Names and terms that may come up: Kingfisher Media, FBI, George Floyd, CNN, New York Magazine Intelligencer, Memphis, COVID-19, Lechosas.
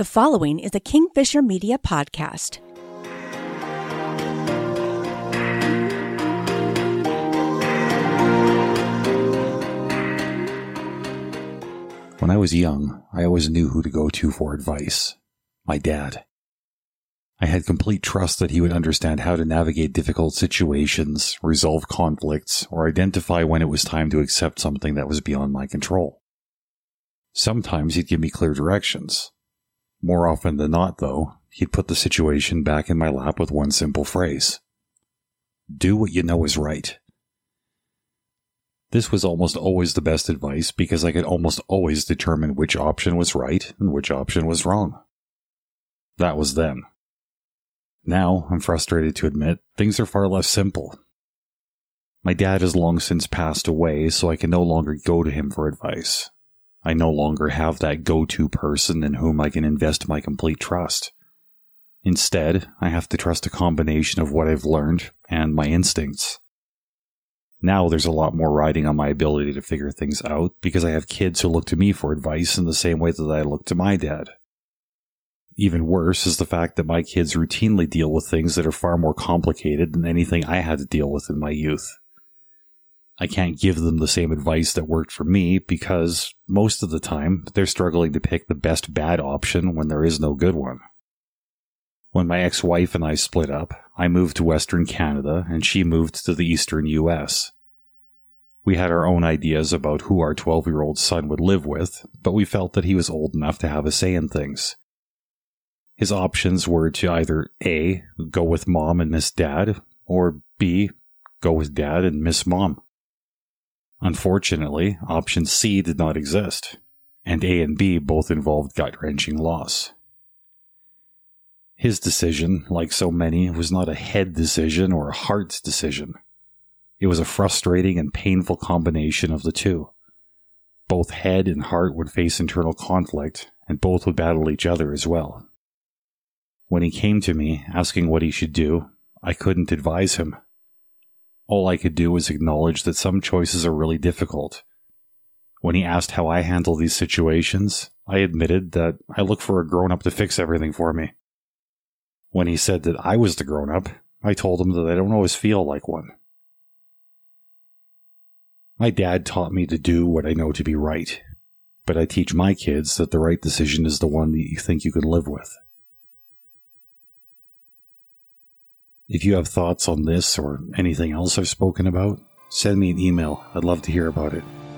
The following is a Kingfisher Media podcast. When I was young, I always knew who to go to for advice. My dad. I had complete trust that he would understand how to navigate difficult situations, resolve conflicts, or identify when it was time to accept something that was beyond my control. Sometimes he'd give me clear directions. More often than not, though, he'd put the situation back in my lap with one simple phrase. Do what you know is right. This was almost always the best advice because I could almost always determine which option was right and which option was wrong. That was then. Now, I'm frustrated to admit, things are far less simple. My dad has long since passed away, so I can no longer go to him for advice. I no longer have that go-to person in whom I can invest my complete trust. Instead, I have to trust a combination of what I've learned and my instincts. Now there's a lot more riding on my ability to figure things out because I have kids who look to me for advice in the same way that I look to my dad. Even worse is the fact that my kids routinely deal with things that are far more complicated than anything I had to deal with in my youth. I can't give them the same advice that worked for me because, most of the time, they're struggling to pick the best bad option when there is no good one. When my ex-wife and I split up, I moved to Western Canada and she moved to the Eastern U.S. We had our own ideas about who our 12-year-old son would live with, but we felt that he was old enough to have a say in things. His options were to either A, go with Mom and miss Dad, or B, go with Dad and miss Mom. Unfortunately, option C did not exist, and A and B both involved gut-wrenching loss. His decision, like so many, was not a head decision or a heart decision. It was a frustrating and painful combination of the two. Both head and heart would face internal conflict, and both would battle each other as well. When he came to me, asking what he should do, I couldn't advise him. All I could do was acknowledge that some choices are really difficult. When he asked how I handle these situations, I admitted that I look for a grown-up to fix everything for me. When he said that I was the grown-up, I told him that I don't always feel like one. My dad taught me to do what I know to be right, but I teach my kids that the right decision is the one that you think you could live with. If you have thoughts on this or anything else I've spoken about, send me an email. I'd love to hear about it.